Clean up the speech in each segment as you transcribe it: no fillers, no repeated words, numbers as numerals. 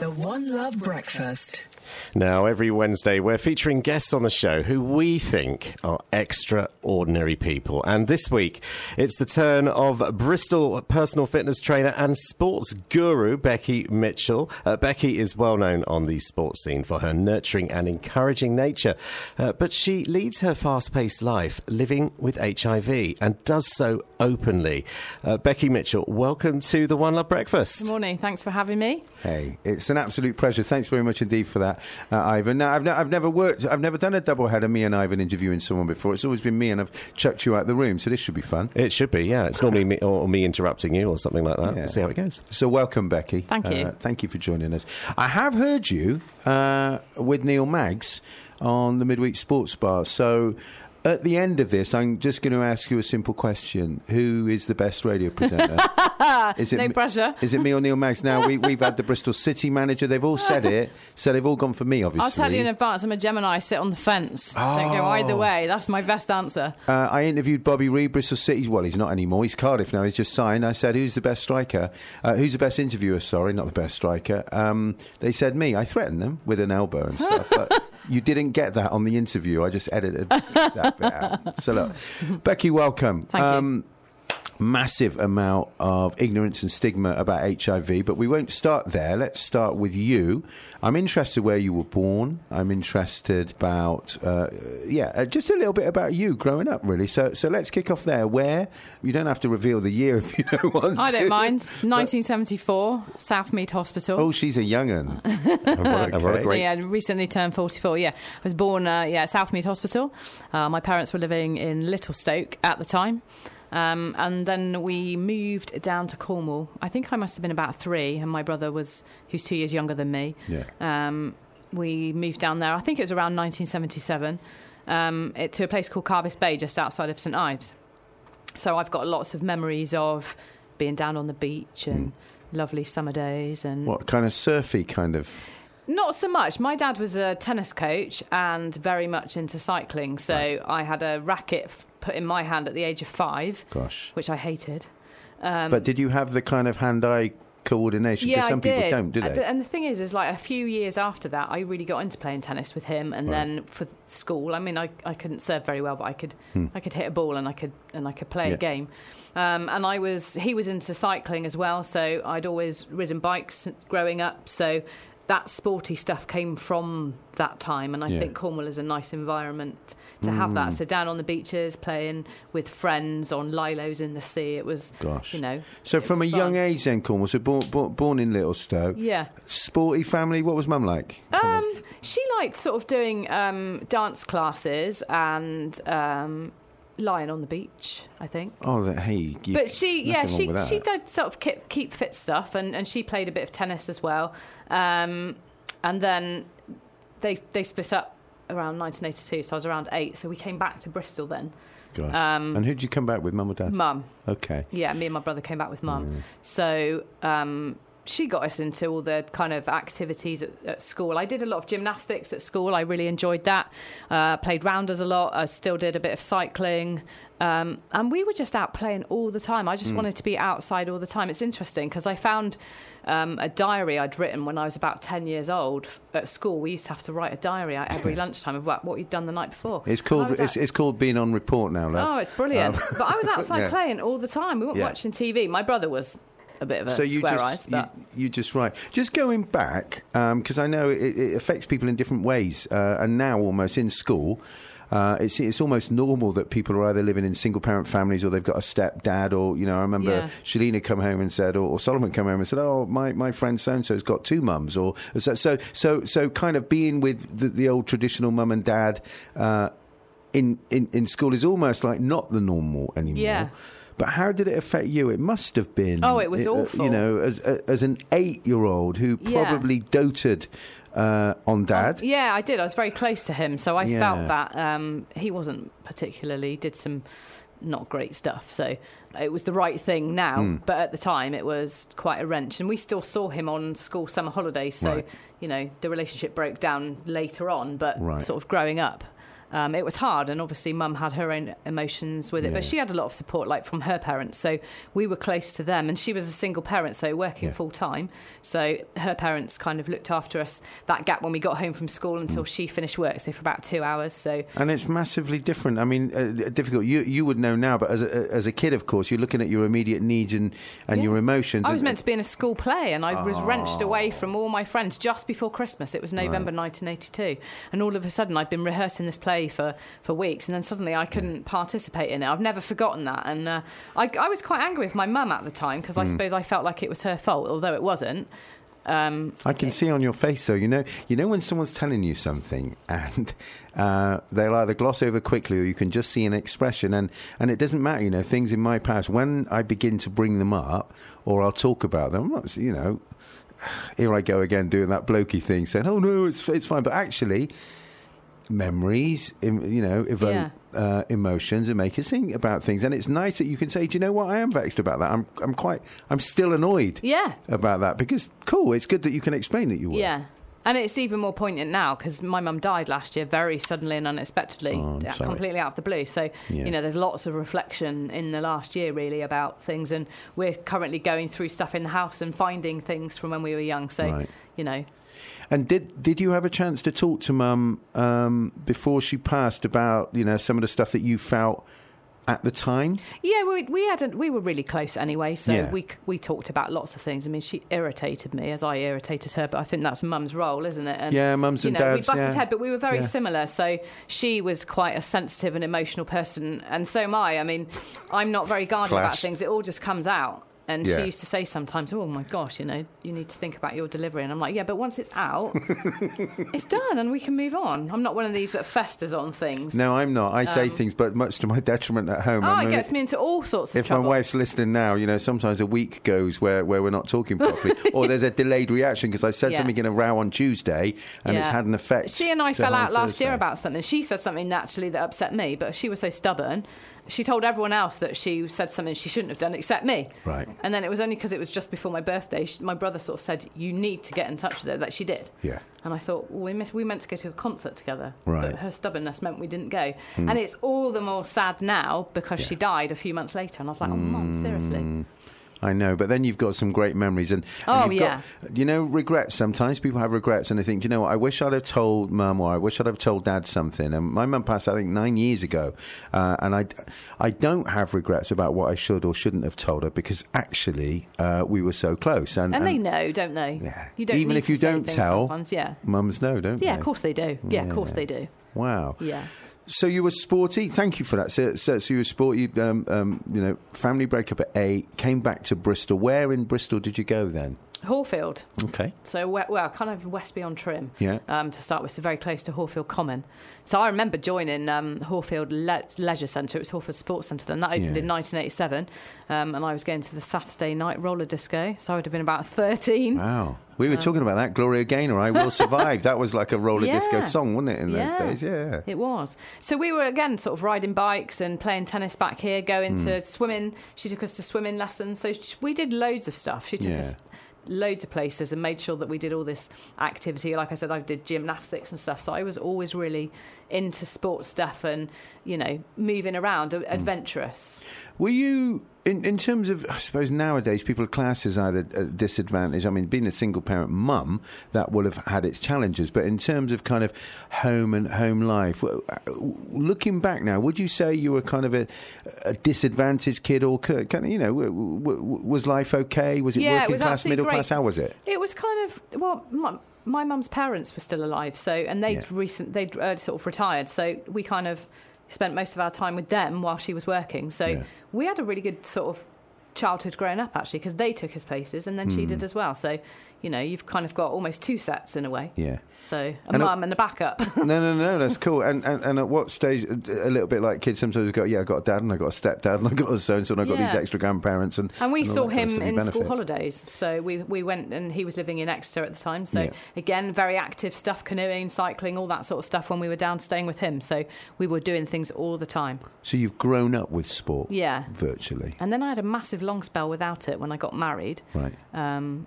The One Love Breakfast. Now, every Wednesday, we're featuring guests on the show who we think are extraordinary people. And this week, it's the turn of Bristol personal fitness trainer and sports guru, Becky Mitchell. Becky is well known on the sports scene for her nurturing and encouraging nature. But she leads her fast-paced life living with HIV and does so openly. Becky Mitchell, welcome to the One Love Breakfast. Good morning. Thanks for having me. Hey, it's an absolute pleasure. Thanks very much indeed for that. Ivan. Now, I've never done a doubleheader, me and Ivan interviewing someone before. It's always been me, and I've chucked you out of the room, so this should be fun. It should be, yeah. It's normally me or me interrupting you or something like that. Yeah. Let's see how it goes. So, welcome, Becky. Thank you. Thank you for joining us. I have heard you with Neil Maggs on the Midweek Sports Bar. So, at the end of this, I'm just going to ask you a simple question. Who is the best radio presenter? No pressure. Is it me or Neil Maggs? Now, we've had the Bristol City manager. They've all said it. So they've all gone for me, obviously. I'll tell you in advance. I'm a Gemini. I sit on the fence. Oh. Don't go either way. That's my best answer. I interviewed Bobby Reed, Bristol City. Well, he's not anymore. He's Cardiff now. He's just signed. I said, who's the best striker? Who's the best interviewer? Sorry, not the best striker. They said me. I threatened them with an elbow and stuff. But you didn't get that on the interview. I just edited that bit out. So, look, Becky, welcome. Thank you. Massive amount of ignorance and stigma about HIV, but we won't start there. Let's start with you. I'm interested where you were born. I'm interested about, just a little bit about you growing up, really. So let's kick off there. Where? You don't have to reveal the year if you don't want to. I don't mind. 1974, Southmead Hospital. Oh, she's a young'un. Okay. Yeah, recently turned 44, yeah. I was born, Southmead Hospital. My parents were living in Little Stoke at the time. And then we moved down to Cornwall. I think I must have been about 3, and my brother who's 2 years younger than me. Yeah. We moved down there. I think it was around 1977, to a place called Carbis Bay, just outside of St. Ives. So I've got lots of memories of being down on the beach and lovely summer days. And what kind of surfy kind of? Not so much. My dad was a tennis coach and very much into cycling, so right. I had a racket put in my hand at the age of 5, gosh, which I hated. But did you have the kind of hand-eye coordination? Because some people don't, do they? And the thing is like a few years after that, I really got into playing tennis with him, and then for school, I mean, I couldn't serve very well, but I could hit a ball and I could play a game. And he was into cycling as well, so I'd always ridden bikes growing up, so that sporty stuff came from that time, and I think Cornwall is a nice environment to have that. So down on the beaches, playing with friends on lilos in the sea, it was, gosh, you know. So from a young age then, Cornwall, so born in Little Stoke. Yeah. Sporty family, what was mum like? She liked sort of doing dance classes and lying on the beach, I think. Oh, hey. But she did sort of keep fit stuff, and she played a bit of tennis as well. And then they split up around 1982, so I was around 8, so we came back to Bristol then. Gosh. And who did you come back with, mum or dad? Mum. Okay. Yeah, me and my brother came back with mum. Mm. So she got us into all the kind of activities at school. I did a lot of gymnastics at school. I really enjoyed that. Played rounders a lot. I still did a bit of cycling. And we were just out playing all the time. I just wanted to be outside all the time. It's interesting because I found a diary I'd written when I was about 10 years old at school. We used to have to write a diary out every lunchtime about what you'd done the night before. It's called it's called being on report now, love. Oh, it's brilliant. But I was outside playing all the time. We weren't watching TV. My brother was a bit of a square-eyes. You just right. Just going back, because I know it affects people in different ways, and now almost in school, it's almost normal that people are either living in single-parent families or they've got a stepdad, or, you know, I remember Shalina come home and said, or Solomon come home and said, oh, my friend so-and-so's got 2 mums, or so kind of being with the old traditional mum and dad in school is almost like not the normal anymore. Yeah. But how did it affect you? It must have been... Oh, it was awful. You know, as an 8-year-old who probably doted on Dad. I did. I was very close to him, so I felt that he wasn't particularly... did some not great stuff, so it was the right thing now. But at the time, it was quite a wrench. And we still saw him on school summer holidays, so, you know, the relationship broke down later on, but sort of growing up. It was hard, and obviously Mum had her own emotions with it, but she had a lot of support, like from her parents, so we were close to them, and she was a single parent, so working full time, so her parents kind of looked after us that gap when we got home from school until she finished work, so for about 2 hours. So and it's massively different. I mean, difficult. You would know now, but as a kid, of course, you're looking at your immediate needs and your emotions. I was meant to be in a school play, and I was wrenched away from all my friends just before Christmas. It was November 1982, and all of a sudden I'd been rehearsing this play for weeks, and then suddenly I couldn't participate in it. I've never forgotten that, and I was quite angry with my mum at the time, because I suppose I felt like it was her fault, although it wasn't. I can see on your face, though, you know when someone's telling you something and they'll either gloss over quickly, or you can just see an expression, and it doesn't matter, things in my past, when I begin to bring them up, or I'll talk about them, here I go again doing that blokey thing, saying, oh no, it's fine, but actually memories, evoke emotions and make us think about things, and it's nice that you can say, do you know what, I am vexed about that, I'm still annoyed about that, because cool, it's good that you can explain that you were. Yeah. And it's even more poignant now, because my mum died last year very suddenly and unexpectedly, completely out of the blue. So, there's lots of reflection in the last year, really, about things. And we're currently going through stuff in the house and finding things from when we were young. So, And did you have a chance to talk to Mum before she passed about, some of the stuff that you felt at the time? Yeah, we were really close anyway, so we talked about lots of things. I mean, she irritated me as I irritated her, but I think that's Mum's role, isn't it? And, Mum's and Dad's. We butted head, but we were very similar. So she was quite a sensitive and emotional person, and so am I. I mean, I'm not very guarded about things. It all just comes out. And she used to say sometimes, oh, my gosh, you need to think about your delivery. And I'm like, yeah, but once it's out, it's done and we can move on. I'm not one of these that festers on things. No, I'm not. I say things, but much to my detriment at home. Oh, it gets me into all sorts of trouble. If my wife's listening now, sometimes a week goes where we're not talking properly. Or there's a delayed reaction because I said something in a row on Tuesday and it's had an effect. She and I fell out last year about something. She said something naturally that upset me, but she was so stubborn. She told everyone else that she said something she shouldn't have done except me. Right. And then it was only because it was just before my birthday, my brother sort of said, you need to get in touch with her, that she did. Yeah. And I thought, well, we meant to go to a concert together. Right. But her stubbornness meant we didn't go. Mm. And it's all the more sad now because she died a few months later. And I was like, oh, Mum, seriously. I know, but then you've got some great memories. And you've got, regrets sometimes. People have regrets and they think, I wish I'd have told Mum, or I wish I'd have told Dad something. And my mum passed, I think, 9 years ago. And I don't have regrets about what I should or shouldn't have told her, because actually we were so close. And they know, don't they? Yeah. You don't even if you don't tell, sometimes, mums know, don't they? Yeah, of course they do. Yeah, of course they do. Wow. Yeah. So you were sporty. Thank you for that. So you were sporty. Family breakup at 8. Came back to Bristol. Where in Bristol did you go then? Horfield. Okay. So kind of west beyond Trim. Yeah. To start with, so very close to Horfield Common. So I remember joining Horfield Leisure Centre. It was Hawford Sports Centre then. That opened in 1987, and I was going to the Saturday night roller disco. So I would have been about 13. Wow. We were talking about that, Gloria Gaynor, I Will Survive. That was like a roller disco song, wasn't it, in those days? Yeah, it was. So we were, again, sort of riding bikes and playing tennis back here, going to swimming. She took us to swimming lessons. So we did loads of stuff. She took us loads of places and made sure that we did all this activity. Like I said, I did gymnastics and stuff. So I was always really into sports stuff and, moving around, adventurous. Were you... In terms of, I suppose, nowadays, people of classes are at a disadvantage. I mean, being a single-parent mum, that will have had its challenges. But in terms of kind of home and home life, looking back now, would you say you were kind of a disadvantaged kid, or kind of, was life okay? Was it working class, middle class? How was it? It was kind of, my mum's parents were still alive, so and they'd sort of retired, so we kind of spent most of our time with them while she was working. So we had a really good sort of childhood growing up, actually, because they took us places and then she did as well. So, you've kind of got almost two sets in a way. Yeah. So a mum and a backup. No, that's cool. And at what stage, a little bit like kids sometimes go, I've got a dad and I've got a stepdad and I've got a so-and-so and I've got these extra grandparents. And we saw him in school holidays. So we went, and he was living in Exeter at the time. So again, very active stuff, canoeing, cycling, all that sort of stuff when we were down staying with him. So we were doing things all the time. So you've grown up with sport. Yeah. Virtually. And then I had a massive long spell without it when I got married. Right. And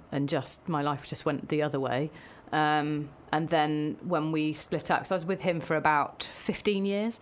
my life just went the other way. And then when we split up, because I was with him for about 15 years,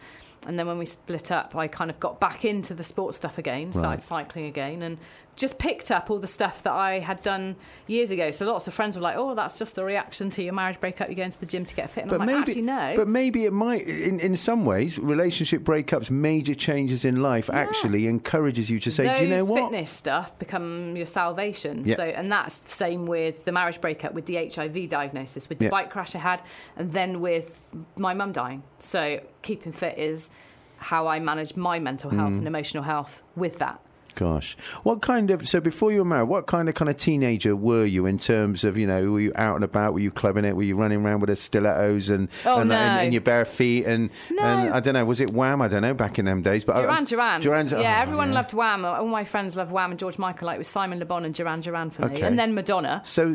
and then when we split up, I kind of got back into the sports stuff again, started cycling again, and just picked up all the stuff that I had done years ago. So lots of friends were like, oh, that's just a reaction to your marriage breakup, you're going to the gym to get fit. And I'm like, actually, no. But maybe it might, in some ways, relationship breakups, major changes in life actually encourages you to say, do you know what? Fitness stuff become your salvation. Yeah. So, and that's the same with the marriage breakup, with the HIV diagnosis, with the bike crash I had, and then with my mum dying. So keeping fit is how I manage my mental health and emotional health with that. Gosh. What kind of, so before you were married, what kind of teenager were you in terms of, you know, were you out and about, were you clubbing it, were you running around with the stilettos and your bare feet and I don't know, was it Wham? I don't know, back in them days. But Duran Duran. Yeah, everyone loved Wham. All my friends loved Wham and George Michael. Like, it was Simon Le Bon and Duran Duran for me. And then Madonna. So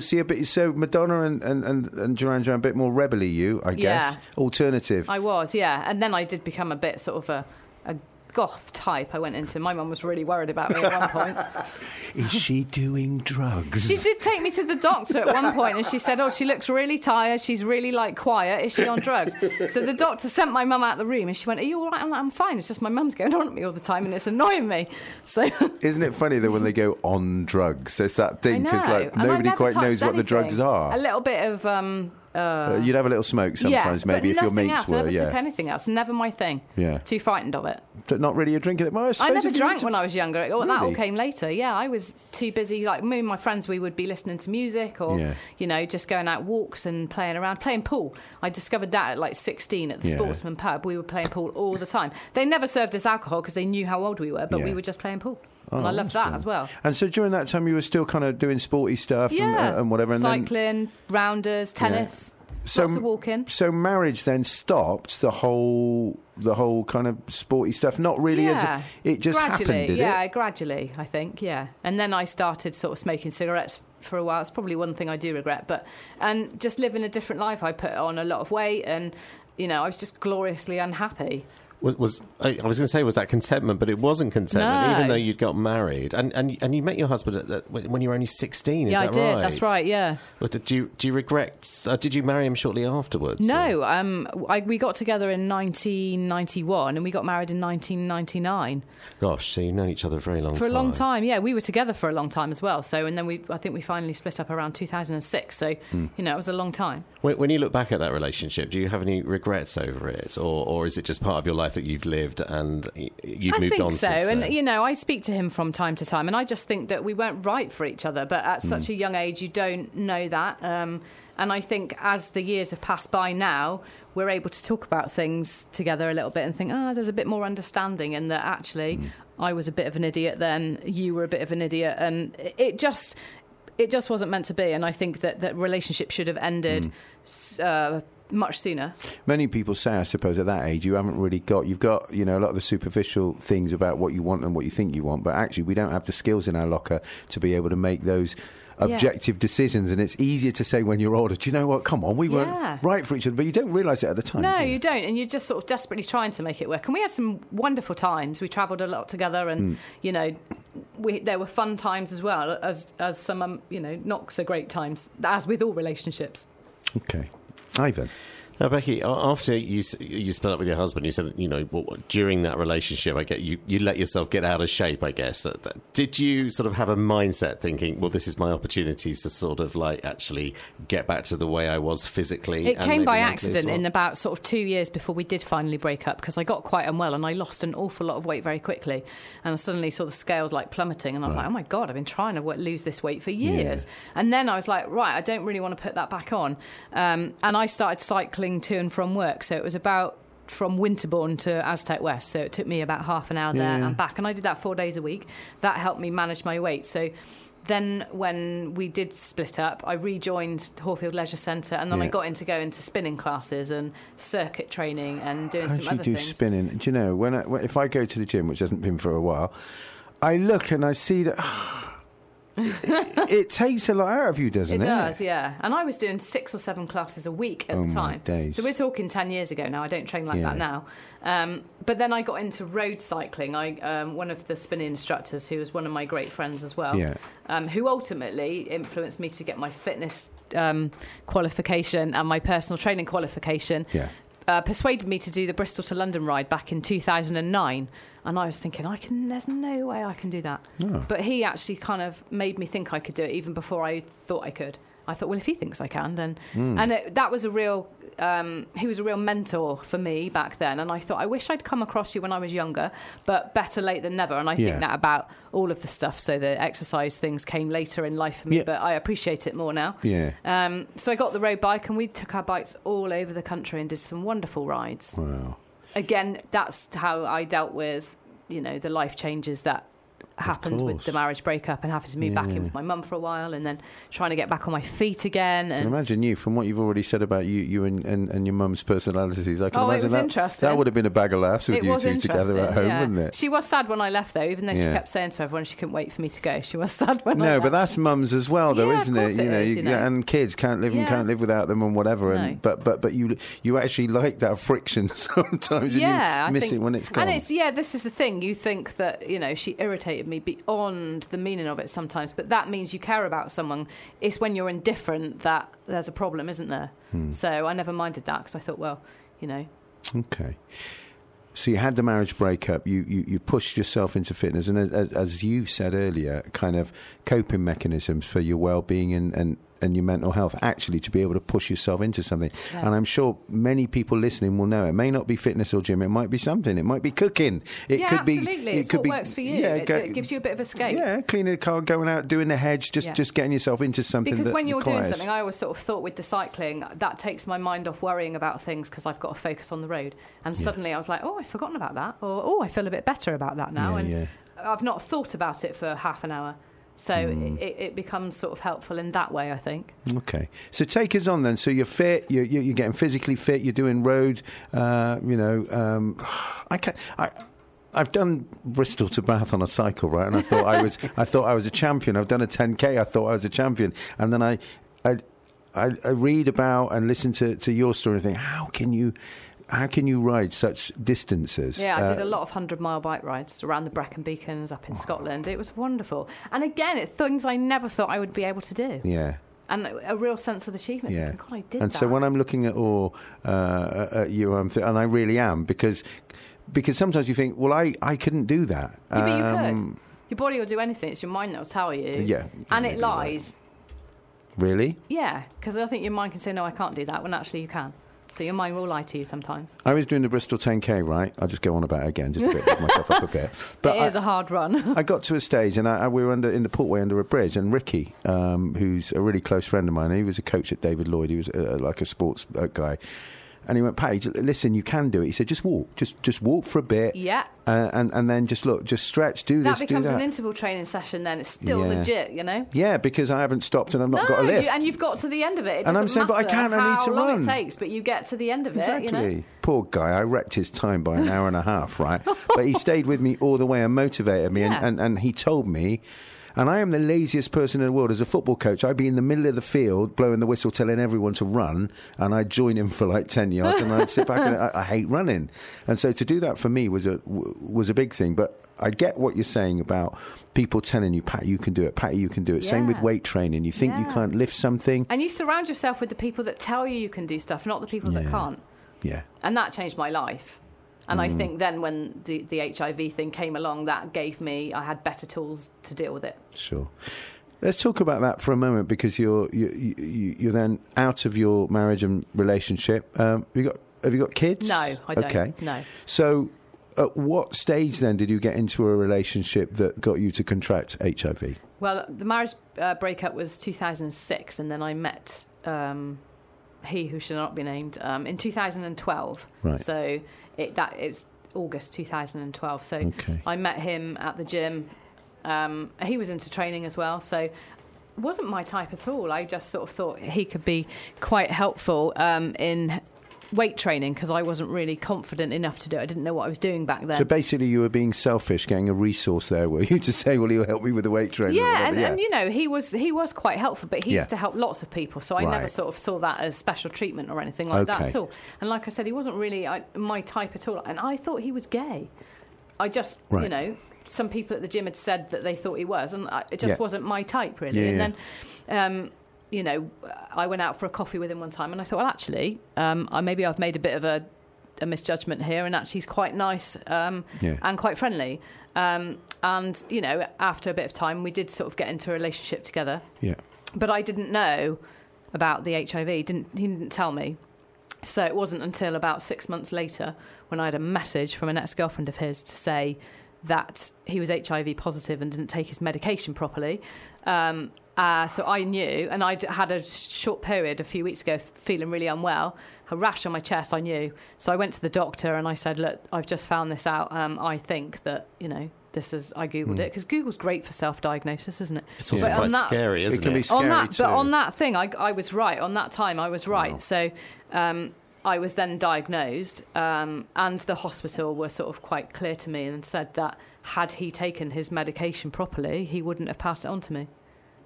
Madonna and Duran Duran, a bit more rebel-y you, I guess. Yeah. Alternative. I was, yeah. And then I did become a bit sort of a goth type I went into. My mum was really worried about me at one point. Is she doing drugs? She did take me to the doctor at one point and she said, oh, she looks really tired, she's really like quiet, is she on drugs? So the doctor sent my mum out of the room and she went, are you all right? I'm like, I'm fine, it's just my mum's going on at me all the time and it's annoying me. So isn't it funny that when they go on drugs, there's that thing, because like nobody quite knows what the drugs are. A little bit of you'd have a little smoke sometimes, maybe, if your mates were. I never took anything else. Never my thing. Yeah. Too frightened of it. Not really a drink of it. Well, I never drank when I was younger. Really? That all came later. Yeah, I was too busy. Like, me and my friends, we would be listening to music or, you know, just going out walks and playing around. Playing pool. I discovered that at like 16 at the Sportsman pub. We were playing pool all the time. They never served us alcohol because they knew how old we were, but we were just playing pool. Oh, and I loved that as well. And so during that time, you were still kind of doing sporty stuff and whatever. And cycling, rounders, tennis, lots of walking. So marriage then stopped the whole kind of sporty stuff. Not really as it just gradually happened, did it? Gradually, I think, And then I started sort of smoking cigarettes for a while. It's probably one thing I do regret, and just living a different life. I put on a lot of weight and, you know, I was just gloriously unhappy. Was that contentment? But it wasn't contentment, even though you'd got married, and you met your husband when you were only 16. Yeah, is that I did. Right? That's right. Yeah. But do you regret? Did you marry him shortly afterwards? No. We got together in 1991, and we got married in 1999. Gosh, so you've known each other for a long time. Yeah, we were together for a long time as well. So, and then I think we finally split up around 2006. So, you know, it was a long time. When you look back at that relationship, do you have any regrets over it, or is it just part of your life that you've lived and you've moved on since then? I think so, and you know, I speak to him from time to time, and I just think that we weren't right for each other. But at such a young age, you don't know that. And I think as the years have passed by now, we're able to talk about things together a little bit and think, there's a bit more understanding, and that actually I was a bit of an idiot then, you were a bit of an idiot, and it just wasn't meant to be. And I think that relationship should have ended. Much sooner. Many people say, I suppose, at that age, you haven't really got... You've got, you know, a lot of the superficial things about what you want and what you think you want, but actually we don't have the skills in our locker to be able to make those objective decisions, and it's easier to say when you're older, do you know what, come on, we weren't right for each other, but you don't realise it at the time. No, you don't, and you're just sort of desperately trying to make it work. And we had some wonderful times. We travelled a lot together, and, you know, there were fun times as well as some, you know, not so great times, as with all relationships. Okay. Ivan. Now, Becky, after you split up with your husband, you said, you know, during that relationship, I get you let yourself get out of shape, I guess. Did you sort of have a mindset thinking, well, this is my opportunity to sort of like actually get back to the way I was physically? It came by accident in about sort of 2 years before we did finally break up, because I got quite unwell and I lost an awful lot of weight very quickly. And I suddenly saw the scales like plummeting and I was like, oh my God, I've been trying to lose this weight for years. Yeah. And then I was like, right, I don't really want to put that back on. And I started cycling to and from work, so it was about from Winterbourne to Aztec West, so it took me about half an hour there and back, and I did that 4 days a week. That helped me manage my weight. So then when we did split up, I rejoined Horfield Leisure Centre, and then I got into going to spinning classes and circuit training and doing some other things. How do you do spinning? Do you know, if I go to the gym, which hasn't been for a while, I look and I see that It takes a lot out of you, doesn't it? It does, yeah. And I was doing 6 or 7 classes a week at the time. My days. So we're talking 10 years ago now. I don't train like that now. But then I got into road cycling. One of the spinning instructors, who was one of my great friends as well, who ultimately influenced me to get my fitness qualification and my personal training qualification, persuaded me to do the Bristol to London ride back in 2009. And I was thinking, there's no way I can do that. No. But he actually kind of made me think I could do it even before I thought I could. I thought, well, if he thinks I can, then... And that was a real... he was a real mentor for me back then. And I thought, I wish I'd come across you when I was younger, but better late than never. And I think that about all of the stuff. So the exercise things came later in life for me, but I appreciate it more now. Yeah. So I got the road bike and we took our bikes all over the country and did some wonderful rides. Wow. Again, that's how I dealt with, the life changes that happened with the marriage breakup and having to move back in with my mum for a while and then trying to get back on my feet again. And I can imagine you, from what you've already said about you and your mum's personalities, I can imagine it was interesting. That would have been a bag of laughs with you two together at home, wouldn't it? She was sad when I left, though, even though she kept saying to everyone she couldn't wait for me to go. She was sad when I left. No, but that's mums as well, though, isn't it? And kids can't live without them and whatever. No. But you actually like that friction sometimes. And you miss it when it's gone. And this is the thing. You think that, she irritated me beyond the meaning of it sometimes, but that means you care about someone. It's when you're indifferent that there's a problem, isn't there? So I never minded that because I thought, okay. So you had the marriage breakup, you pushed yourself into fitness, and as you said earlier, kind of coping mechanisms for your well-being and your mental health, actually, to be able to push yourself into something. And I'm sure many people listening will know it may not be fitness or gym, it might be something, it might be cooking, it could be what works for you. It gives you a bit of escape, cleaning the car, going out, doing the hedge, just getting yourself into something, because when you're doing something, I always sort of thought with the cycling, that takes my mind off worrying about things because I've got to focus on the road, and suddenly I was like, I've forgotten about that, or I feel a bit better about that now, I've not thought about it for half an hour. So it becomes sort of helpful in that way, I think. Okay. So take us on then. So you're fit, you're getting physically fit, you're doing road, I've done Bristol to Bath on a cycle, right? And I thought I was a champion. I've done a 10K, I thought I was a champion. And then I read about and listen to your story and think, how can you ride such distances? Yeah, I did a lot of 100-mile bike rides around the Brecon Beacons up in Scotland. It was wonderful. And again, things I never thought I would be able to do. Yeah. And a real sense of achievement. Yeah. Thinking, God, I did that. And so when I'm looking at you, and I really am, because sometimes you think, well, I couldn't do that. Yeah, but you could. Your body will do anything. It's your mind that will tell you. Yeah. And it lies. Right. Really? Yeah, because I think your mind can say, no, I can't do that, when actually you can. So your mind will lie to you sometimes. I was doing the Bristol 10K, right? I'll just go on about it again, just to pick myself up a bit. But it is a hard run. I got to a stage, and we were in the Portway under a bridge, and Ricky, who's a really close friend of mine, he was a coach at David Lloyd, he was like a sports guy, and he went, Paige, listen, you can do it. He said, just walk. Just walk for a bit. Yeah. And then just look, just stretch, do that this, do that. That becomes an interval training session then. It's still legit, Yeah, because I haven't stopped and I've not got a lift. And you've got to the end of it. And I'm saying, but I can't, I need to run. How long it takes, but you get to the end of it, Poor guy, I wrecked his time by an hour and a half, right? But he stayed with me all the way and motivated me. Yeah. And he told me, and I am the laziest person in the world. As a football coach, I'd be in the middle of the field blowing the whistle, telling everyone to run, and I'd join him for like 10 yards, and I'd sit back and I hate running. And so to do that for me was a big thing. But I get what you're saying about people telling you, Pat, you can do it, Pat, you can do it. Yeah. Same with weight training. You think you can't lift something. And you surround yourself with the people that tell you you can do stuff, not the people that can't. Yeah. And that changed my life. And I think then when the HIV thing came along, that gave me, I had better tools to deal with it. Sure. Let's talk about that for a moment, because you're then out of your marriage and relationship. Have you got kids? No, I don't. Okay. No. So at what stage then did you get into a relationship that got you to contract HIV? Well, the marriage breakup was 2006, and then I met... he who should not be named, in 2012. Right. So it's August 2012. So okay. I met him at the gym. He was into training as well. So wasn't my type at all. I just sort of thought he could be quite helpful in weight training because I wasn't really confident enough to do it. I didn't know what I was doing back then. So basically you were being selfish, getting a resource there, were you, to say, well, he'll help me with the weight training. Yeah, and you know, he was quite helpful, but he used to help lots of people, so I never sort of saw that as special treatment or anything like that at all. And like I said, he wasn't really my type at all, and I thought he was gay. I just, you know, some people at the gym had said that they thought he was, and it just wasn't my type, really. And then... you know, I went out for a coffee with him one time and I thought, well, actually, maybe I've made a bit of a misjudgment here, and actually he's quite nice and quite friendly. And, you know, after a bit of time, we did sort of get into a relationship together. Yeah. But I didn't know about the HIV. He didn't tell me. So it wasn't until about 6 months later when I had a message from an ex-girlfriend of his to say that he was HIV positive and didn't take his medication properly. So I knew, and I'd had a short period a few weeks ago feeling really unwell, a rash on my chest, I knew. So I went to the doctor and I said, look, I've just found this out. I think that, you know, this is, I Googled it, because Google's great for self-diagnosis, isn't it? It's also quite scary, isn't it? It can be scary too. But on that thing, I was right. On that time, I was right. Wow. So I was then diagnosed, and the hospital were sort of quite clear to me and said that had he taken his medication properly, he wouldn't have passed it on to me.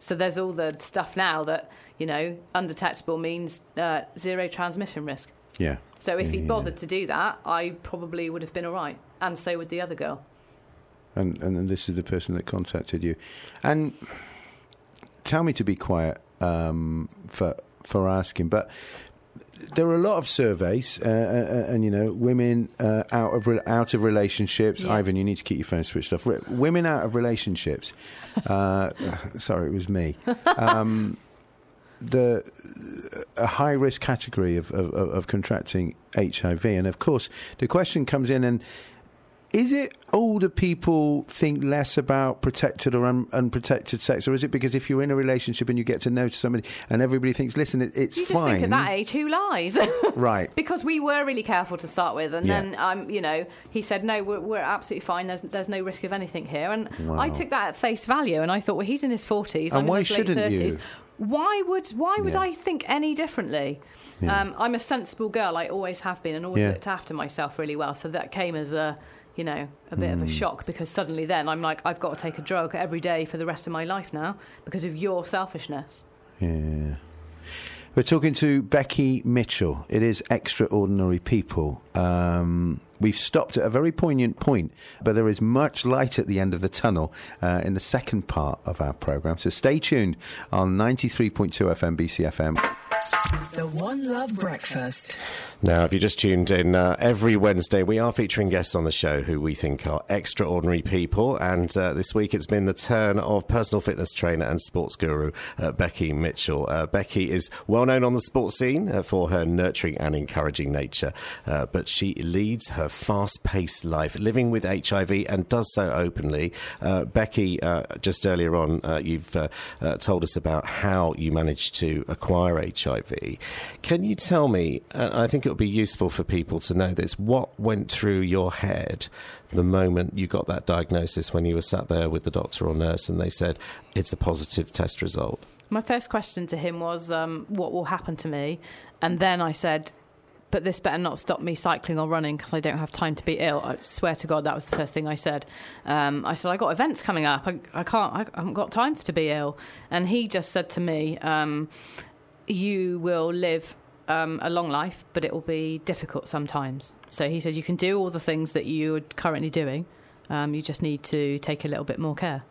So there's all the stuff now that, you know, undetectable means zero transmission risk. Yeah. So if he bothered to do that, I probably would have been all right. And so would the other girl. And then this is the person that contacted you. And tell me to be quiet for asking, but there are a lot of surveys, and, you know, women out of relationships. Yeah. Ivan, you need to keep your phone switched off. Women out of relationships. Sorry, it was me. A high-risk category of contracting HIV. And, of course, the question comes in, and is it older people think less about protected or unprotected sex, or is it because if you're in a relationship and you get to know somebody and everybody thinks, listen, it's fine. You just think at that age, who lies? Right. Because we were really careful to start with, and then, you know, he said, no, we're absolutely fine, there's no risk of anything here. And I took that at face value, and I thought, well, he's in his 40s, I'm in his late 30s. And why shouldn't you? Why would I think any differently? Yeah. I'm a sensible girl, I always have been, and always looked after myself really well, so that came as a bit of a shock, because suddenly then I'm like, I've got to take a drug every day for the rest of my life now because of your selfishness. Yeah. We're talking to Becky Mitchell. It is Extraordinary People. We've stopped at a very poignant point, but there is much light at the end of the tunnel in the second part of our programme. So stay tuned on 93.2 FM BCFM. The One Love Breakfast. Now, if you just tuned in, every Wednesday we are featuring guests on the show who we think are extraordinary people, and this week it's been the turn of personal fitness trainer and sports guru Becky Mitchell. Becky is well known on the sports scene for her nurturing and encouraging nature, but she leads her fast-paced life, living with HIV, and does so openly. Becky, just earlier on, you've told us about how you managed to acquire HIV. Can you tell me, and I think it would be useful for people to know this, what went through your head the moment you got that diagnosis when you were sat there with the doctor or nurse and they said, it's a positive test result? My first question to him was, what will happen to me? And then I said, but this better not stop me cycling or running because I don't have time to be ill. I swear to God, that was the first thing I said. I said, I got events coming up. I haven't got time to be ill. And he just said to me... you will live a long life, but it will be difficult sometimes. So he said, you can do all the things that you're currently doing. You just need to take a little bit more care.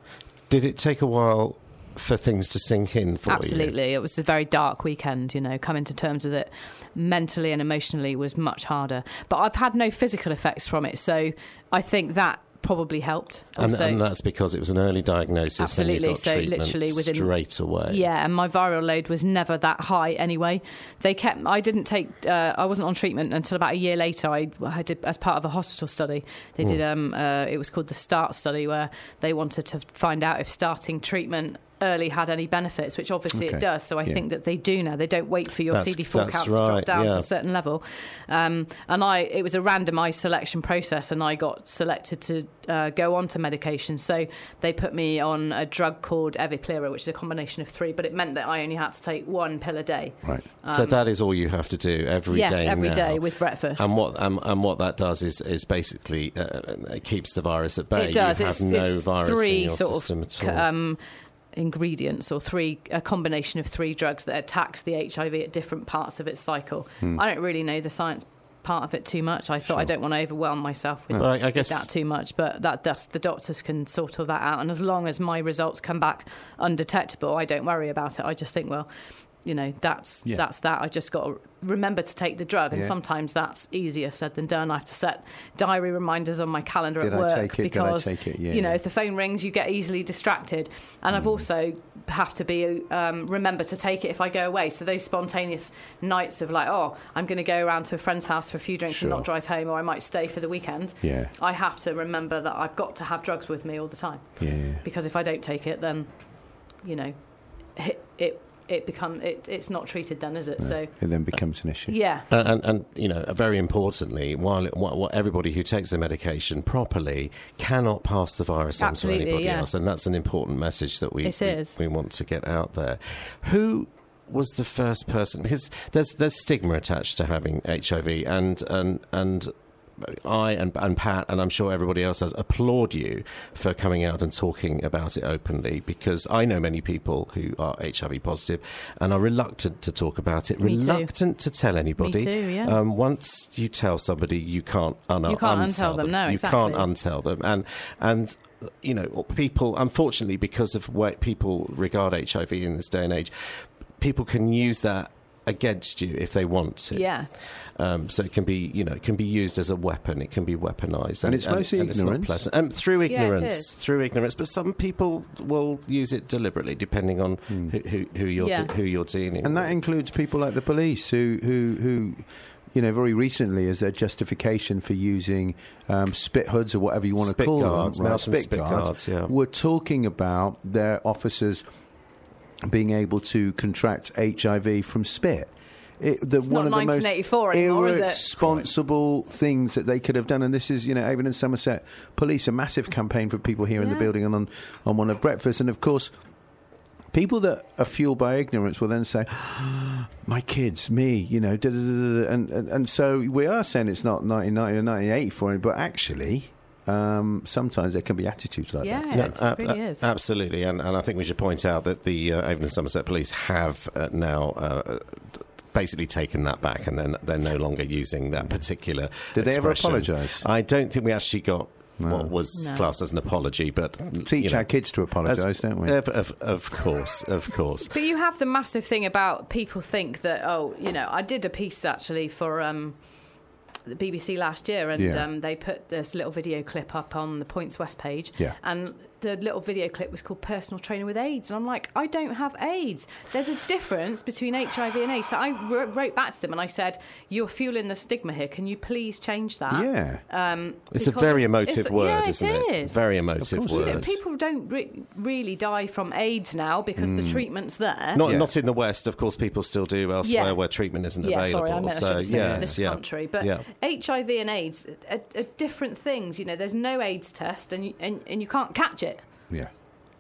Did it take a while for things to sink in for you? Absolutely. It was a very dark weekend, you know. Coming to terms with it mentally and emotionally was much harder. But I've had no physical effects from it, so I think that probably helped. And that's because it was an early diagnosis. Absolutely. And you got treatment literally within, straight away. Yeah, and my viral load was never that high anyway. I wasn't on treatment until about a year later. I did, as part of a hospital study. They did, it was called the START study, where they wanted to find out if starting treatment early had any benefits, which obviously it does. So I think that they do now. They don't wait for your CD4 counts to drop down to a certain level. It was a randomised selection process, and I got selected to go on to medication. So they put me on a drug called Eviplera, which is a combination of three, but it meant that I only had to take one pill a day. Right. So that is all you have to do every day. Yes, every day with breakfast. And what that does is basically it keeps the virus at bay. It does. You have it's virus in your system at all. Ingredients or a combination of three drugs that attacks the HIV at different parts of its cycle. I don't really know the science part of it too much. I thought I don't want to overwhelm myself with that too much, but that's the doctors can sort all that out. And as long as my results come back undetectable, I don't worry about it. I just think, well, you know, that's that. I just got to remember to take the drug, and sometimes that's easier said than done. I have to set diary reminders on my calendar at work because, if the phone rings, you get easily distracted. And I've also have to be remember to take it if I go away. So those spontaneous nights of like, oh, I'm going to go around to a friend's house for a few drinks and not drive home, or I might stay for the weekend. Yeah. I have to remember that I've got to have drugs with me all the time. Yeah. Because if I don't take it, then, you know, it's not treated then, is it? No. So it then becomes an issue. Yeah. And you know, very importantly, while everybody who takes the medication properly cannot pass the virus on to anybody else, and that's an important message that we want to get out there. Who was the first person? Because there's stigma attached to having HIV, and I and Pat, and I'm sure everybody else has, applaud you for coming out and talking about it openly, because I know many people who are HIV positive and are reluctant to talk about it, to tell anybody. Me too, yeah. Once you tell somebody, you can't untell them. No, exactly. You can't untell them. And you know, people, unfortunately, because of what people regard HIV in this day and age, people can use that against you if they want to. Yeah. So it can be, you know, it can be used as a weapon. It can be weaponised, and it's mostly ignorance. Through ignorance. But some people will use it deliberately, depending on who you're dealing with. And that includes people like the police, who you know, very recently, as their justification for using spit hoods or whatever you want to call them, right? Spit guards. Yeah. We're talking about their officers being able to contract HIV from spit. It's one of the most irresponsible things that they could have done. And this is, you know, even in Somerset Police, a massive campaign for people here in the building and on one of breakfast. And, of course, people that are fueled by ignorance will then say, my kids, me, you know, and so we are saying it's not 1990 or 1984, but actually... sometimes there can be attitudes like that. Yeah, it really is. Absolutely. And I think we should point out that the Avon and Somerset Police have now... basically taken that back, and then they're no longer using that particular Did they ever apologise? I don't think we actually got... what was classed as an apology, but... Teach our kids to apologise, don't we? Of course. But you have the massive thing about people think that, oh, you know, I did a piece actually for... the BBC last year, and they put this little video clip up on the Points West page, and the little video clip was called Personal Training with AIDS, and I'm like, I don't have AIDS. There's a difference between HIV and AIDS. So I wrote back to them and I said, you're fueling the stigma here, can you please change that? It's a very emotive word, isn't it? It is. Very emotive word. People don't really die from AIDS now because the treatment's there. Not in the West, of course, people still do elsewhere where treatment isn't available. Sorry, I meant in this country, but HIV and AIDS are different things. You know, there's no AIDS test, and you can't catch it.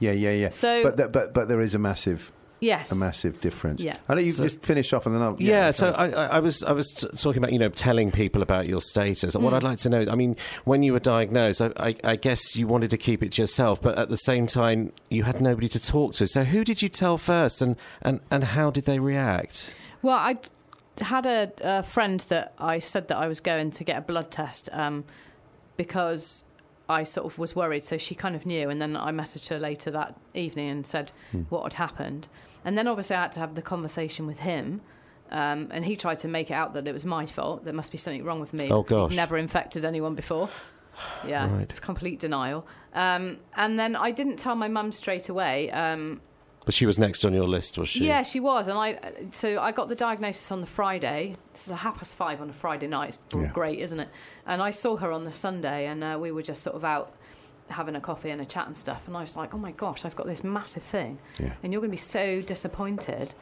Yeah. So, but there is a massive. Yes, a massive difference. Yeah. I know you just finish off, and then I'll... So I was talking about, you know, telling people about your status. And what I'd like to know, I mean, when you were diagnosed, I guess you wanted to keep it to yourself, but at the same time, you had nobody to talk to. So who did you tell first, and how did they react? Well, I had a friend that I said that I was going to get a blood test because... I sort of was worried, so she kind of knew, and then I messaged her later that evening and said what had happened. And then obviously I had to have the conversation with him, and he tried to make it out that it was my fault, there must be something wrong with me. Oh, gosh. He'd never infected anyone before. Yeah, right. Complete denial. And then I didn't tell my mum straight away. But she was next on your list, was she? Yeah, she was, and I got the diagnosis on the Friday. This is 5:30 on a Friday night. It's great, isn't it? And I saw her on the Sunday, and we were just sort of out having a coffee and a chat and stuff, and I was like, oh my gosh, I've got this massive thing, and you're going to be so disappointed.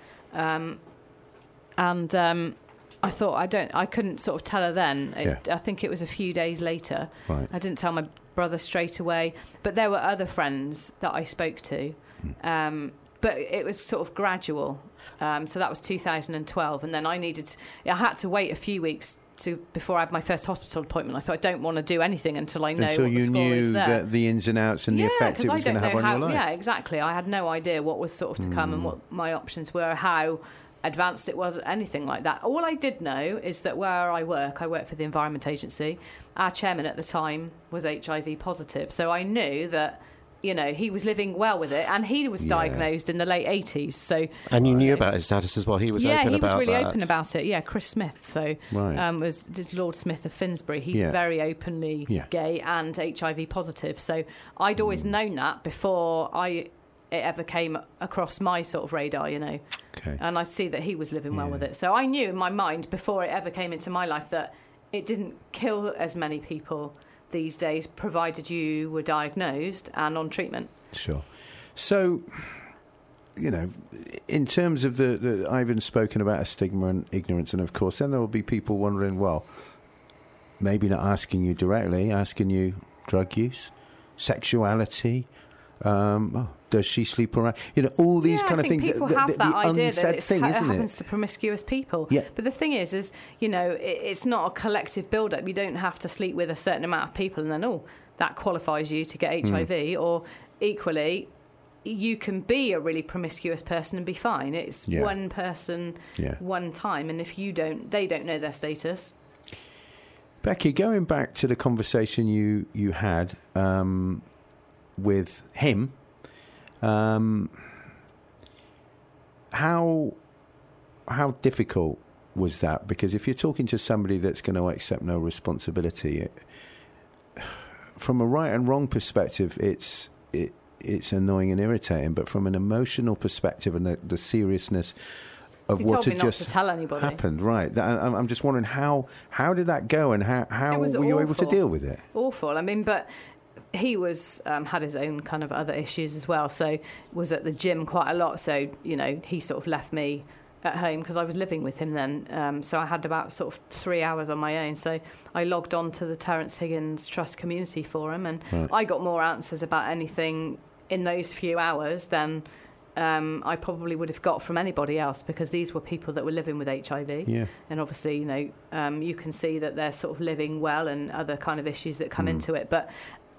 I thought, I couldn't sort of tell her then. I think it was a few days later. Right. I didn't tell my brother straight away, but there were other friends that I spoke to. But it was sort of gradual. So that was 2012, and then I had to wait a few weeks before I had my first hospital appointment. I thought, I don't want to do anything until I know what the score is there. Until you knew the ins and outs and the effect it was going to have on your life. Yeah, exactly. I had no idea what was sort of to come and what my options were, how advanced it was, anything like that. All I did know is that where I work for the Environment Agency. Our chairman at the time was HIV positive, so I knew that, you know, he was living well with it, and he was diagnosed in the late 80s. So, and you knew about his status as well. He was open about that. Yeah, he was really open about it. Yeah, Chris Smith. So, was Lord Smith of Finsbury. He's very openly gay and HIV positive. So I'd always known that before it ever came across my sort of radar, you know. Okay. And I see that he was living well with it. So I knew in my mind before it ever came into my life that it didn't kill as many people these days, provided you were diagnosed and on treatment. Sure. So, you know, in terms of I've even spoken about a stigma and ignorance, and of course then there will be people wondering, well, maybe not asking you directly, asking you drug use, sexuality, does she sleep around? You know, all these kind of things. People have that idea that it happens to promiscuous people. Yeah. But the thing is, you know, it's not a collective build-up. You don't have to sleep with a certain amount of people and then, that qualifies you to get HIV. Or equally, you can be a really promiscuous person and be fine. It's one person, one time. And if they don't know their status. Becky, going back to the conversation you had with him, how difficult was that? Because if you're talking to somebody that's going to accept no responsibility, from a right and wrong perspective, it's annoying and irritating. But from an emotional perspective and the seriousness of what had just happened, right? I'm just wondering how did that go, and how were you able to deal with it? Awful. I mean, but he was had his own kind of other issues as well, so was at the gym quite a lot, so, you know, he sort of left me at home because I was living with him then, so I had about sort of 3 hours on my own, so I logged on to the Terrence Higgins Trust community forum, and I got more answers about anything in those few hours than I probably would have got from anybody else, because these were people that were living with HIV. Yeah. And obviously, you know, you can see that they're sort of living well and other kind of issues that come into it, but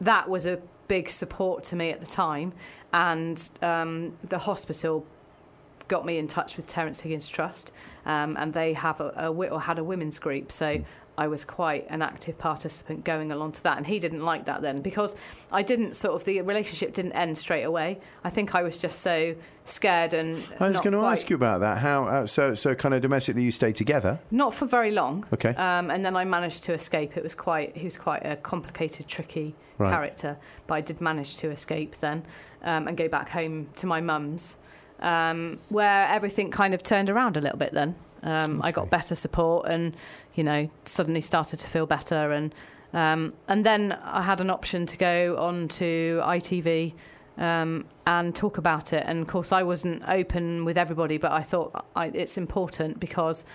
that was a big support to me at the time, and the hospital got me in touch with Terrence Higgins Trust, and they have had a women's group, so I was quite an active participant going along to that, and he didn't like that then, because I didn't sort of, the relationship didn't end straight away. I think I was just so scared, and I was going to ask you about that. How so kind of domestically you stayed together? Not for very long. Okay. And then I managed to escape. It was he was quite a complicated, tricky character, but I did manage to escape then, and go back home to my mum's, where everything kind of turned around a little bit then. I got better support, and, you know, suddenly started to feel better, and then I had an option to go on to ITV and talk about it, and of course I wasn't open with everybody, but I thought it's important, because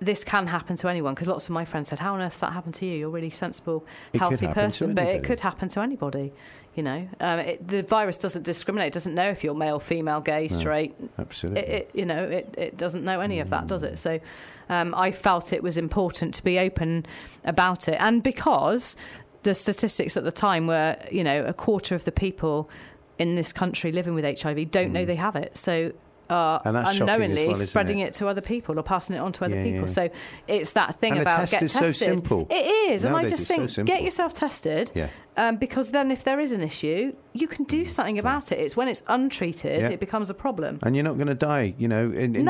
this can happen to anyone, because lots of my friends said, how on earth does that happen to you? You're a really sensible, healthy person, but it could happen to anybody, you know. The virus doesn't discriminate. It doesn't know if you're male, female, gay, straight. Absolutely. It doesn't know any of that, does it? So I felt it was important to be open about it. And because the statistics at the time were, you know, a quarter of the people in this country living with HIV don't know they have it. So unknowingly spreading it to other people or passing it on to other people. Yeah. So it's that thing about get tested. It's so simple. It is. Nowadays, and I just think get yourself tested, because then if there is an issue, you can do something about it. It's when it's untreated, it becomes a problem. And you're not going to die, you know, in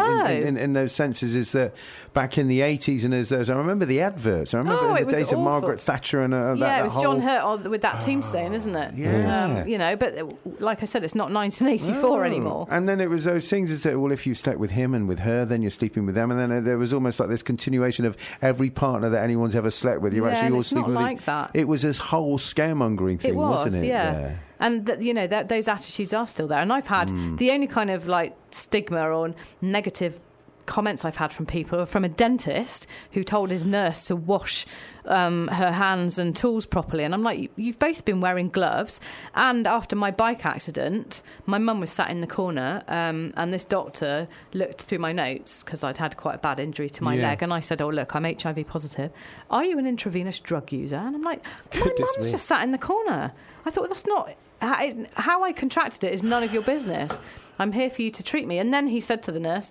those senses, is that back in the 80s, and as those, I remember the adverts. I remember in the days of Margaret Thatcher and it was John Hurt with that tombstone, isn't it? Yeah. You know, but like I said, it's not 1984 anymore. And then it was those things. Is that, well, if you slept with him and with her, then you're sleeping with them, and then there was almost like this continuation of every partner that anyone's ever slept with, you're actually all sleeping with them. It was this whole scam scaremongering thing, wasn't it? Yeah. And, that those attitudes are still there. And I've had the only kind of, stigma or negative comments I've had from people are from a dentist who told his nurse to wash her hands and tools properly. And I'm like, you've both been wearing gloves. And after my bike accident, my mum was sat in the corner and this doctor looked through my notes because I'd had quite a bad injury to my leg. And I said, oh, look, I'm HIV positive. Are you an intravenous drug user? And I'm like, my mum's just sat in the corner. I thought, well, that's not... How I contracted it is none of your business. I'm here for you to treat me. And then he said to the nurse...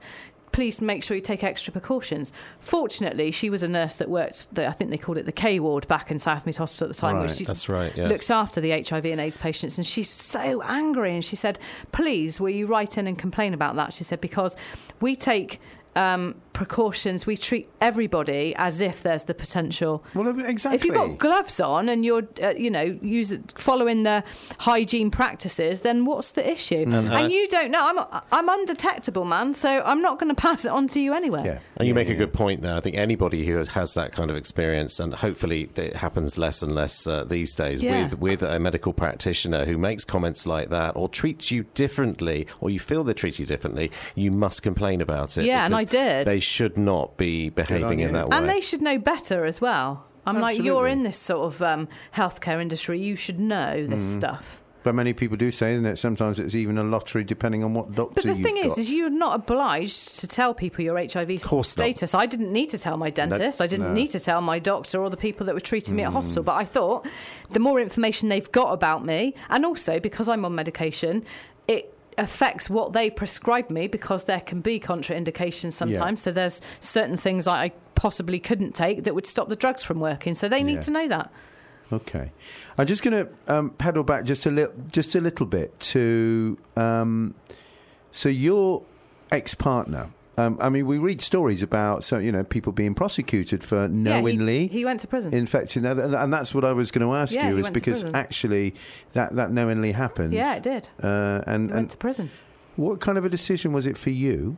please make sure you take extra precautions. Fortunately, she was a nurse that worked, I think they called it the K Ward back in Southmead Hospital at the time, which looks after the HIV and AIDS patients. And she's so angry. And she said, please, will you write in and complain about that? She said, because we take... precautions. We treat everybody as if there's the potential. Well, exactly. If you've got gloves on and you're, following the hygiene practices, then what's the issue? And you don't know. I'm undetectable, man. So I'm not going to pass it on to you anyway. Yeah, and you make a good point there. I think anybody who has that kind of experience, and hopefully it happens less and less these days, with a medical practitioner who makes comments like that or treats you differently, or you feel they treat you differently, you must complain about it. Yeah, and I did. They should not be behaving in that way. And they should know better as well. I'm Absolutely. Like, you're in this sort of healthcare industry. You should know this stuff. But many people do say, isn't it? Sometimes it's even a lottery depending on what doctor you've got. But the thing is you're not obliged to tell people your HIV status. Not. I didn't need to tell my dentist. I didn't need to tell my doctor or the people that were treating me at hospital. But I thought the more information they've got about me, and also because I'm on medication, it affects what they prescribe me, because there can be contraindications sometimes. So there's certain things I possibly couldn't take that would stop the drugs from working. So they need to know that. Okay. I'm just going to paddle back just a little bit to... so your ex-partner... we read stories about people being prosecuted for knowingly. He went to prison. Infecting others, and that's what I was going to ask you, is because actually that knowingly happened. Yeah, it did. He went to prison. What kind of a decision was it for you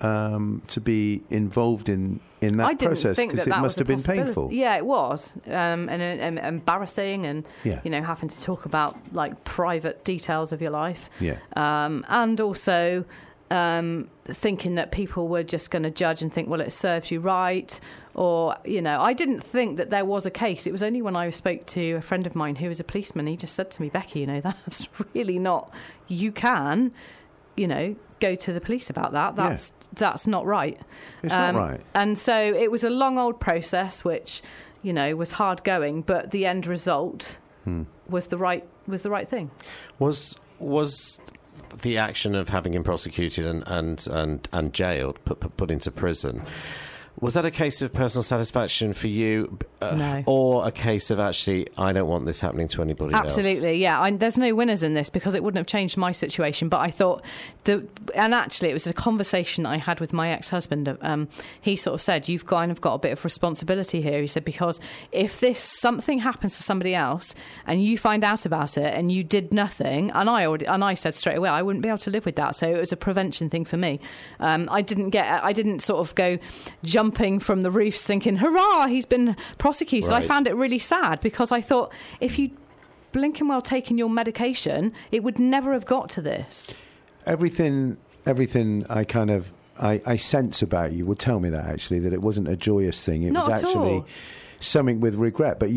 to be involved in that process? Because it must have been painful. Yeah, it was, and embarrassing, and having to talk about private details of your life. Yeah, and also. Thinking that people were just going to judge and think, well, it serves you right, or I didn't think that there was a case. It was only when I spoke to a friend of mine who was a policeman. He just said to me, Becky, that's really not. You can, go to the police about that. That's not right. It's not right. And so it was a long old process, which was hard going, but the end result was the right thing. Was the action of having him prosecuted and jailed, put into prison, was that a case of personal satisfaction for you? No. Or a case of actually, I don't want this happening to anybody else? Absolutely, yeah. There's no winners in this, because it wouldn't have changed my situation. But I thought, and actually it was a conversation that I had with my ex-husband. He sort of said, you've kind of got a bit of responsibility here. He said, because if something happens to somebody else and you find out about it and you did nothing, and I said straight away, I wouldn't be able to live with that. So it was a prevention thing for me. I didn't sort of go jumping from the roofs thinking, hurrah, he's been prosecuted. Right. I found it really sad, because I thought, if you'd blinking well taken your medication, it would never have got to this. Everything I kind of I sense about you would tell me that, actually, that it wasn't a joyous thing. It was actually something with regret. But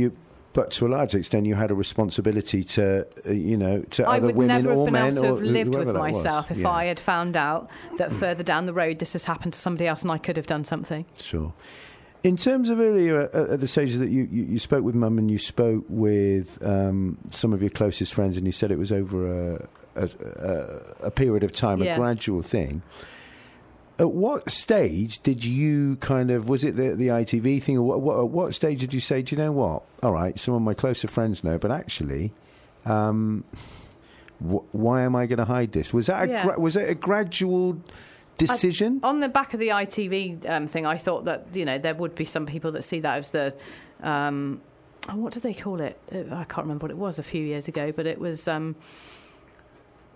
to a large extent, you had a responsibility to, to other women or men. I would never have been able to have lived with myself if I had found out that further down the road this has happened to somebody else and I could have done something. Sure. In terms of earlier, at the stages that you spoke with Mum and you spoke with some of your closest friends, and you said it was over a period of time, a gradual thing. At what stage did you kind of... Was it the ITV thing? Or at what stage did you say, do you know what? All right, some of my closer friends know, but actually, why am I going to hide this? Was that a gradual decision? On the back of the ITV thing, I thought that, there would be some people that see that as the... what do they call it? I can't remember what it was a few years ago, but it was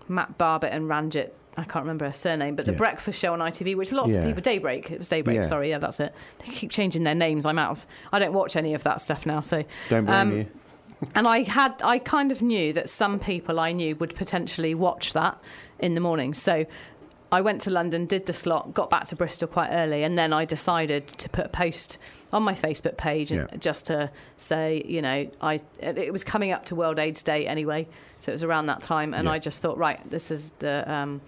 Matt Barber and Ranjit. I can't remember her surname, but the breakfast show on ITV, which lots of people... Daybreak. It was Daybreak, sorry. Yeah, that's it. They keep changing their names. I don't watch any of that stuff now, so... Don't blame you. And I kind of knew that some people I knew would potentially watch that in the morning. So I went to London, did the slot, got back to Bristol quite early, and then I decided to put a post on my Facebook page just to say, you know, it was coming up to World AIDS Day anyway, so it was around that time, and I just thought, right, this is the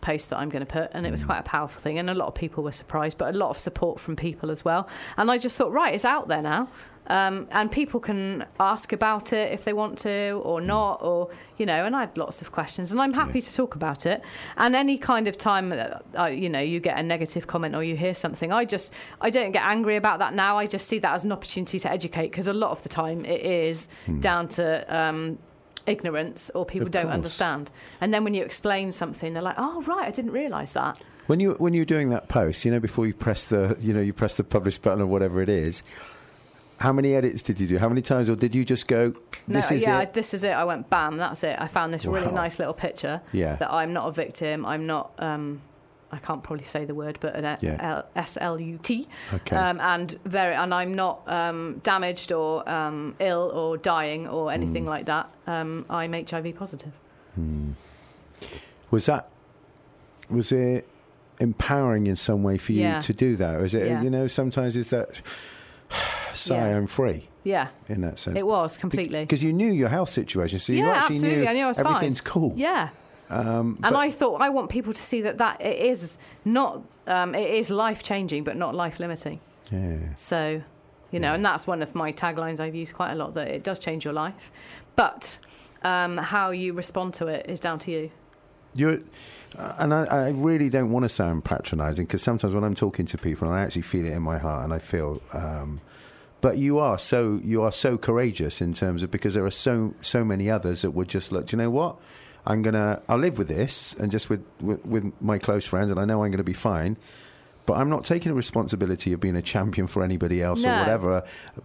post that I'm going to put, and it was quite a powerful thing, and a lot of people were surprised, but a lot of support from people as well. And I just thought, right, it's out there now, and people can ask about it if they want to or not, or, you know, and I had lots of questions, and I'm happy to talk about it. And any kind of time that you know, you get a negative comment or you hear something, I don't get angry about that now. I just see that as an opportunity to educate, because a lot of the time it is down to ignorance, or people don't understand. And then when you explain something, they're like, oh right, I didn't realise that. When you're doing that post, you know, before you press the publish button or whatever it is, how many edits did you do? How many times? Or did you just go, this is it. I went, bam, that's it. I found this really nice little picture that I'm not a victim. I'm not, I can't probably say the word, but SLUT. Okay. And I'm not damaged or ill or dying or anything like that. I'm HIV positive. Mm. Was it empowering in some way for you to do that? Or is it, you know, sometimes it's that... I'm free. Yeah. In that sense. It was, completely. Because you knew your health situation, so you actually knew, I was everything's fine. Cool. Yeah. And I thought, I want people to see that it is not, it is life-changing, but not life-limiting. Yeah. So, you know, and that's one of my taglines I've used quite a lot, that it does change your life. But how you respond to it is down to you. I really don't want to sound patronising, because sometimes when I'm talking to people, and I actually feel it in my heart, and I feel, but you are so courageous in terms of, because there are so many others that would just look, do you know what, I'll live with this, and just with my close friends, and I know I'm going to be fine, but I'm not taking the responsibility of being a champion for anybody else or whatever.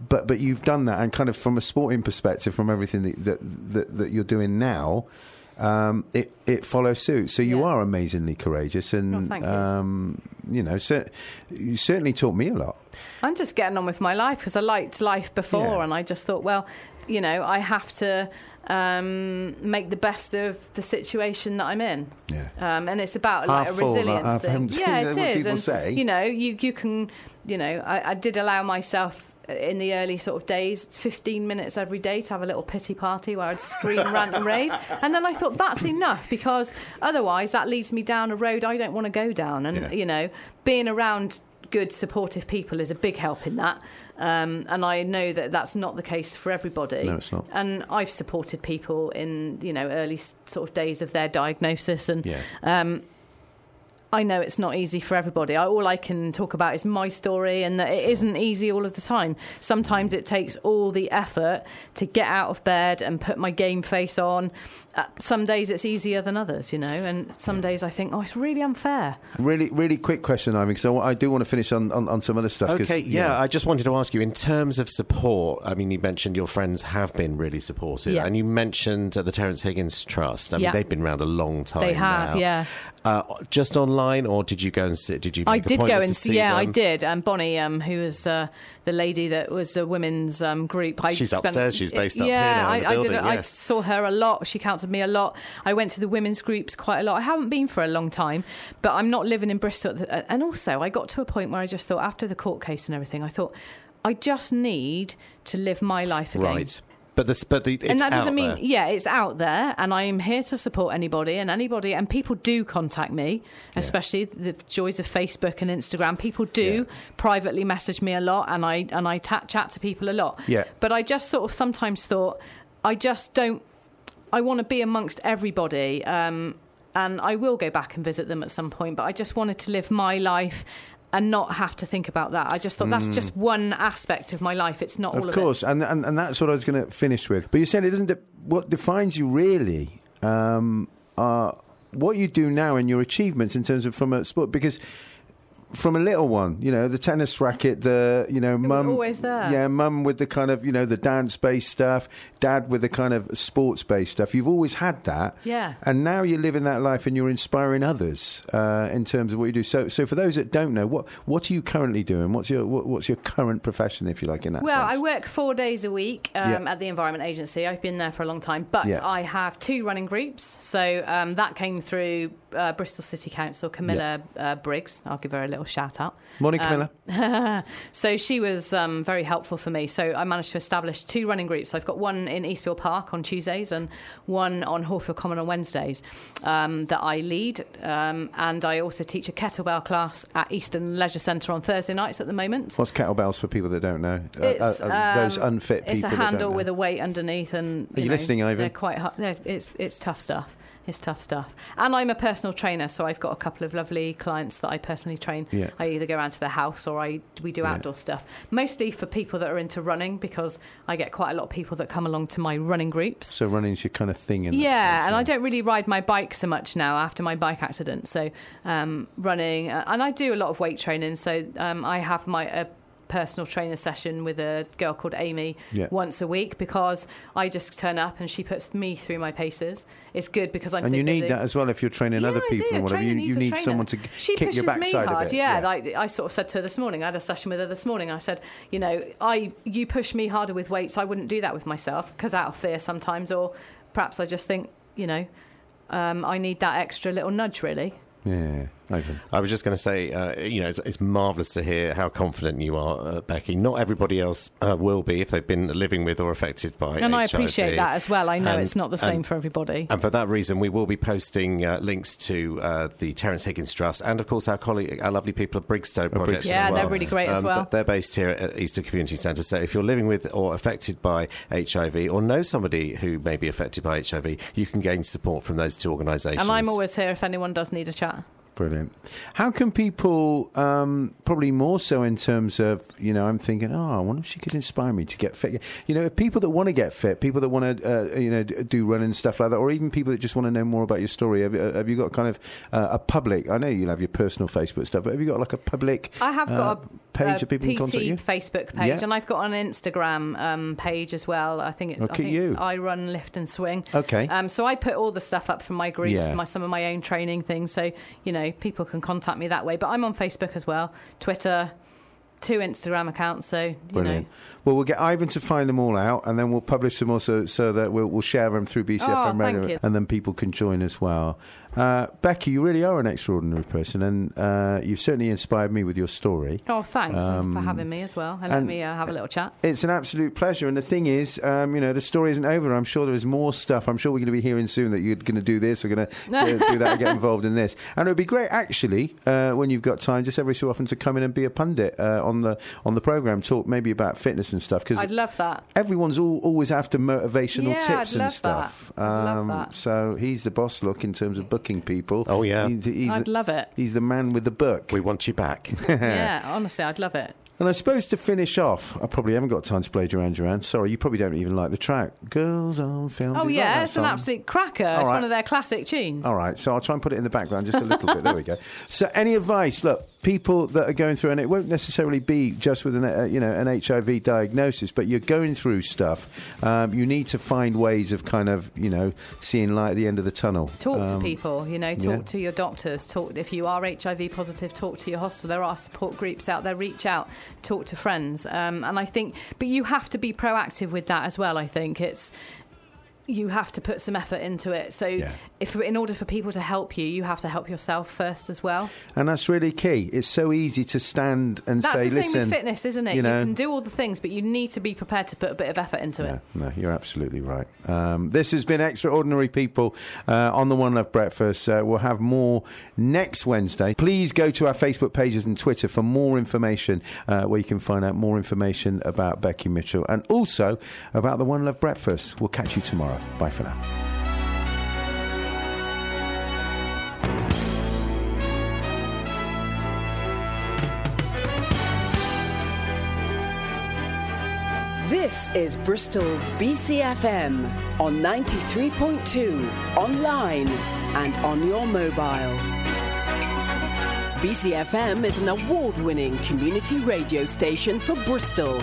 But you've done that, and kind of from a sporting perspective, from everything that you're doing now. It follows suit. So you are amazingly courageous, and you know, you certainly taught me a lot. I'm just getting on with my life, because I liked life before, and I just thought, well, you know, I have to make the best of the situation that I'm in. Yeah. And it's about like a resilience thing. It is. And say, you know, you can, you know, I did allow myself, in the early sort of days, 15 minutes every day to have a little pity party where I'd scream, rant and rave. And then I thought, that's enough, because otherwise that leads me down a road I don't want to go down. And, you know, being around good, supportive people is a big help in that. And I know that that's not the case for everybody. No, it's not. And I've supported people in, you know, early sort of days of their diagnosis. And I know it's not easy for everybody. All I can talk about is my story, and that it isn't easy all of the time. Sometimes it takes all the effort to get out of bed and put my game face on. Some days it's easier than others, you know, and some days I think, oh, it's really unfair. Really, really quick question, Ivan, because I do want to finish on some other stuff. Okay, I just wanted to ask you, in terms of support, I mean, you mentioned your friends have been really supportive, and you mentioned the Terrence Higgins Trust. I mean, they've been around a long time now. They have, just online. Or did you go and sit? Did you? I did go and see. Yeah, them? I did. And Bonnie, who was the lady that was the women's group, she's upstairs. She's based up here now. I did. Yes. I saw her a lot. She counseled me a lot. I went to the women's groups quite a lot. I haven't been for a long time, but I'm not living in Bristol. And also, I got to a point where I just thought, after the court case and everything, I thought, I just need to live my life again. Right. But and that doesn't mean, it's out there, and I'm here to support anybody, and people do contact me, especially the joys of Facebook and Instagram. People do privately message me a lot, and I chat to people a lot. Yeah. But I just sort of sometimes thought, I want to be amongst everybody, and I will go back and visit them at some point, but I just wanted to live my life and not have to think about that. I just thought that's just one aspect of my life. It's not all of it. Of course, and that's what I was going to finish with. But you said it doesn't. What defines you really are what you do now and your achievements in terms of from a sport. Because from a little one, you know, the tennis racket, the, you know, mum always there. Yeah, mum with the kind of, you know, the dance-based stuff, dad with the kind of sports-based stuff. You've always had that. Yeah. And now you're living that life and you're inspiring others in terms of what you do. So for those that don't know, what are you currently doing? What's your current profession, if you like, in that sense? Well, I work 4 days a week at the Environment Agency. I've been there for a long time, but I have two running groups. So that came through Bristol City Council, Camilla Briggs. I'll give her a little shout out. Morning, Camilla. So she was very helpful for me. So I managed to establish two running groups. I've got one in Eastville Park on Tuesdays and one on Horfield Common on Wednesdays that I lead. And I also teach a kettlebell class at Eastern Leisure Centre on Thursday nights at the moment. What's kettlebells for people that don't know? It's, those unfit people. It's a handle with a weight underneath. And are you listening, Ivan? They're quite hard. It's tough stuff. It's tough stuff. And I'm a personal trainer, so I've got a couple of lovely clients that I personally train. Yeah. I either go around to their house or we do outdoor stuff, mostly for people that are into running, because I get quite a lot of people that come along to my running groups. So running's your kind of thing in that sense, and I don't really ride my bike so much now after my bike accident. So running, and I do a lot of weight training, so I have my... personal trainer session with a girl called Amy once a week, because I just turn up and she puts me through my paces. It's good because I'm so busy. And you need that as well if you're training other people or whatever. You need someone to kick your backside a bit. Yeah, like I sort of said to her this morning, I had a session with her this morning. I said, you know, you push me harder with weights. I wouldn't do that with myself because out of fear sometimes, or perhaps I just think, you know, I need that extra little nudge really. Yeah, Ivan. I was just going to say, you know, it's marvellous to hear how confident you are, Becky. Not everybody else will be if they've been living with or affected by HIV. And I appreciate that as well. I know it's not the same for everybody. And for that reason, we will be posting links to the Terrence Higgins Trust and, of course, our lovely people at Brigstow Projects as well. Yeah, they're really great as well. They're based here at Easter Community Centre. So if you're living with or affected by HIV, or know somebody who may be affected by HIV, you can gain support from those two organisations. And I'm always here if anyone does need a chat. Brilliant. How can people, probably more so in terms of, you know, I'm thinking, I wonder if she could inspire me to get fit. You know, people that want to get fit, people that want to, you know, do running stuff like that, or even people that just want to know more about your story. Have you got kind of a public, I know you'll have your personal Facebook stuff, but have you got like a public page that people can contact you? Facebook page, and I've got an Instagram page as well. I think it's I Run, Lift and Swing. Okay. So I put all the stuff up from my groups, some of my own training things. So, you know, people can contact me that way, but I'm on Facebook as well, Twitter, two Instagram accounts, so you know. Well, we'll get Ivan to find them all out, and then we'll publish them also, so that we'll share them through BCFM Radio, and then people can join as well. Becky, you really are an extraordinary person, and you've certainly inspired me with your story. Oh, thanks for having me as well, and let me have a little chat. It's an absolute pleasure, and the thing is, you know, the story isn't over. I'm sure there is more stuff. I'm sure we're going to be hearing soon that you're going to do this, or going to do that, or get involved in this. And it would be great, actually, when you've got time, just every so often, to come in and be a pundit on the programme, talk maybe about fitness and stuff. Cause I'd love that. Everyone's always after motivational tips and stuff. So he's the boss, look, in terms of booking people. Oh, yeah. I'd love it. He's the man with the book. We want you back. Yeah, honestly, I'd love it. And I suppose to finish off, I probably haven't got time to play Duran Duran. Sorry, you probably don't even like the track. Girls on Film. Oh, yeah, it's an absolute cracker. All it's one of their classic tunes. All right, so I'll try and put it in the background just a little bit. There we go. So any advice? Look, people that are going through, and it won't necessarily be just with an HIV diagnosis, but you're going through stuff. You need to find ways of kind of, you know, seeing light at the end of the tunnel. Talk to people, you know, talk to your doctors. Talk if you are HIV positive, talk to your hospital. There are support groups out there. Reach out. Talk to friends, and I think, but you have to be proactive with that as well. I think you have to put some effort into it. So if in order for people to help you, you have to help yourself first as well. And that's really key. It's so easy to stand and say, listen... That's the same with fitness, isn't it? You know, you can do all the things, but you need to be prepared to put a bit of effort into it. No, you're absolutely right. This has been Extraordinary People on the One Love Breakfast. We'll have more next Wednesday. Please go to our Facebook pages and Twitter for more information, where you can find out more information about Becky Mitchell and also about the One Love Breakfast. We'll catch you tomorrow. Bye for now. This is Bristol's BCFM on 93.2, online and on your mobile. BCFM is an award-winning community radio station for Bristol.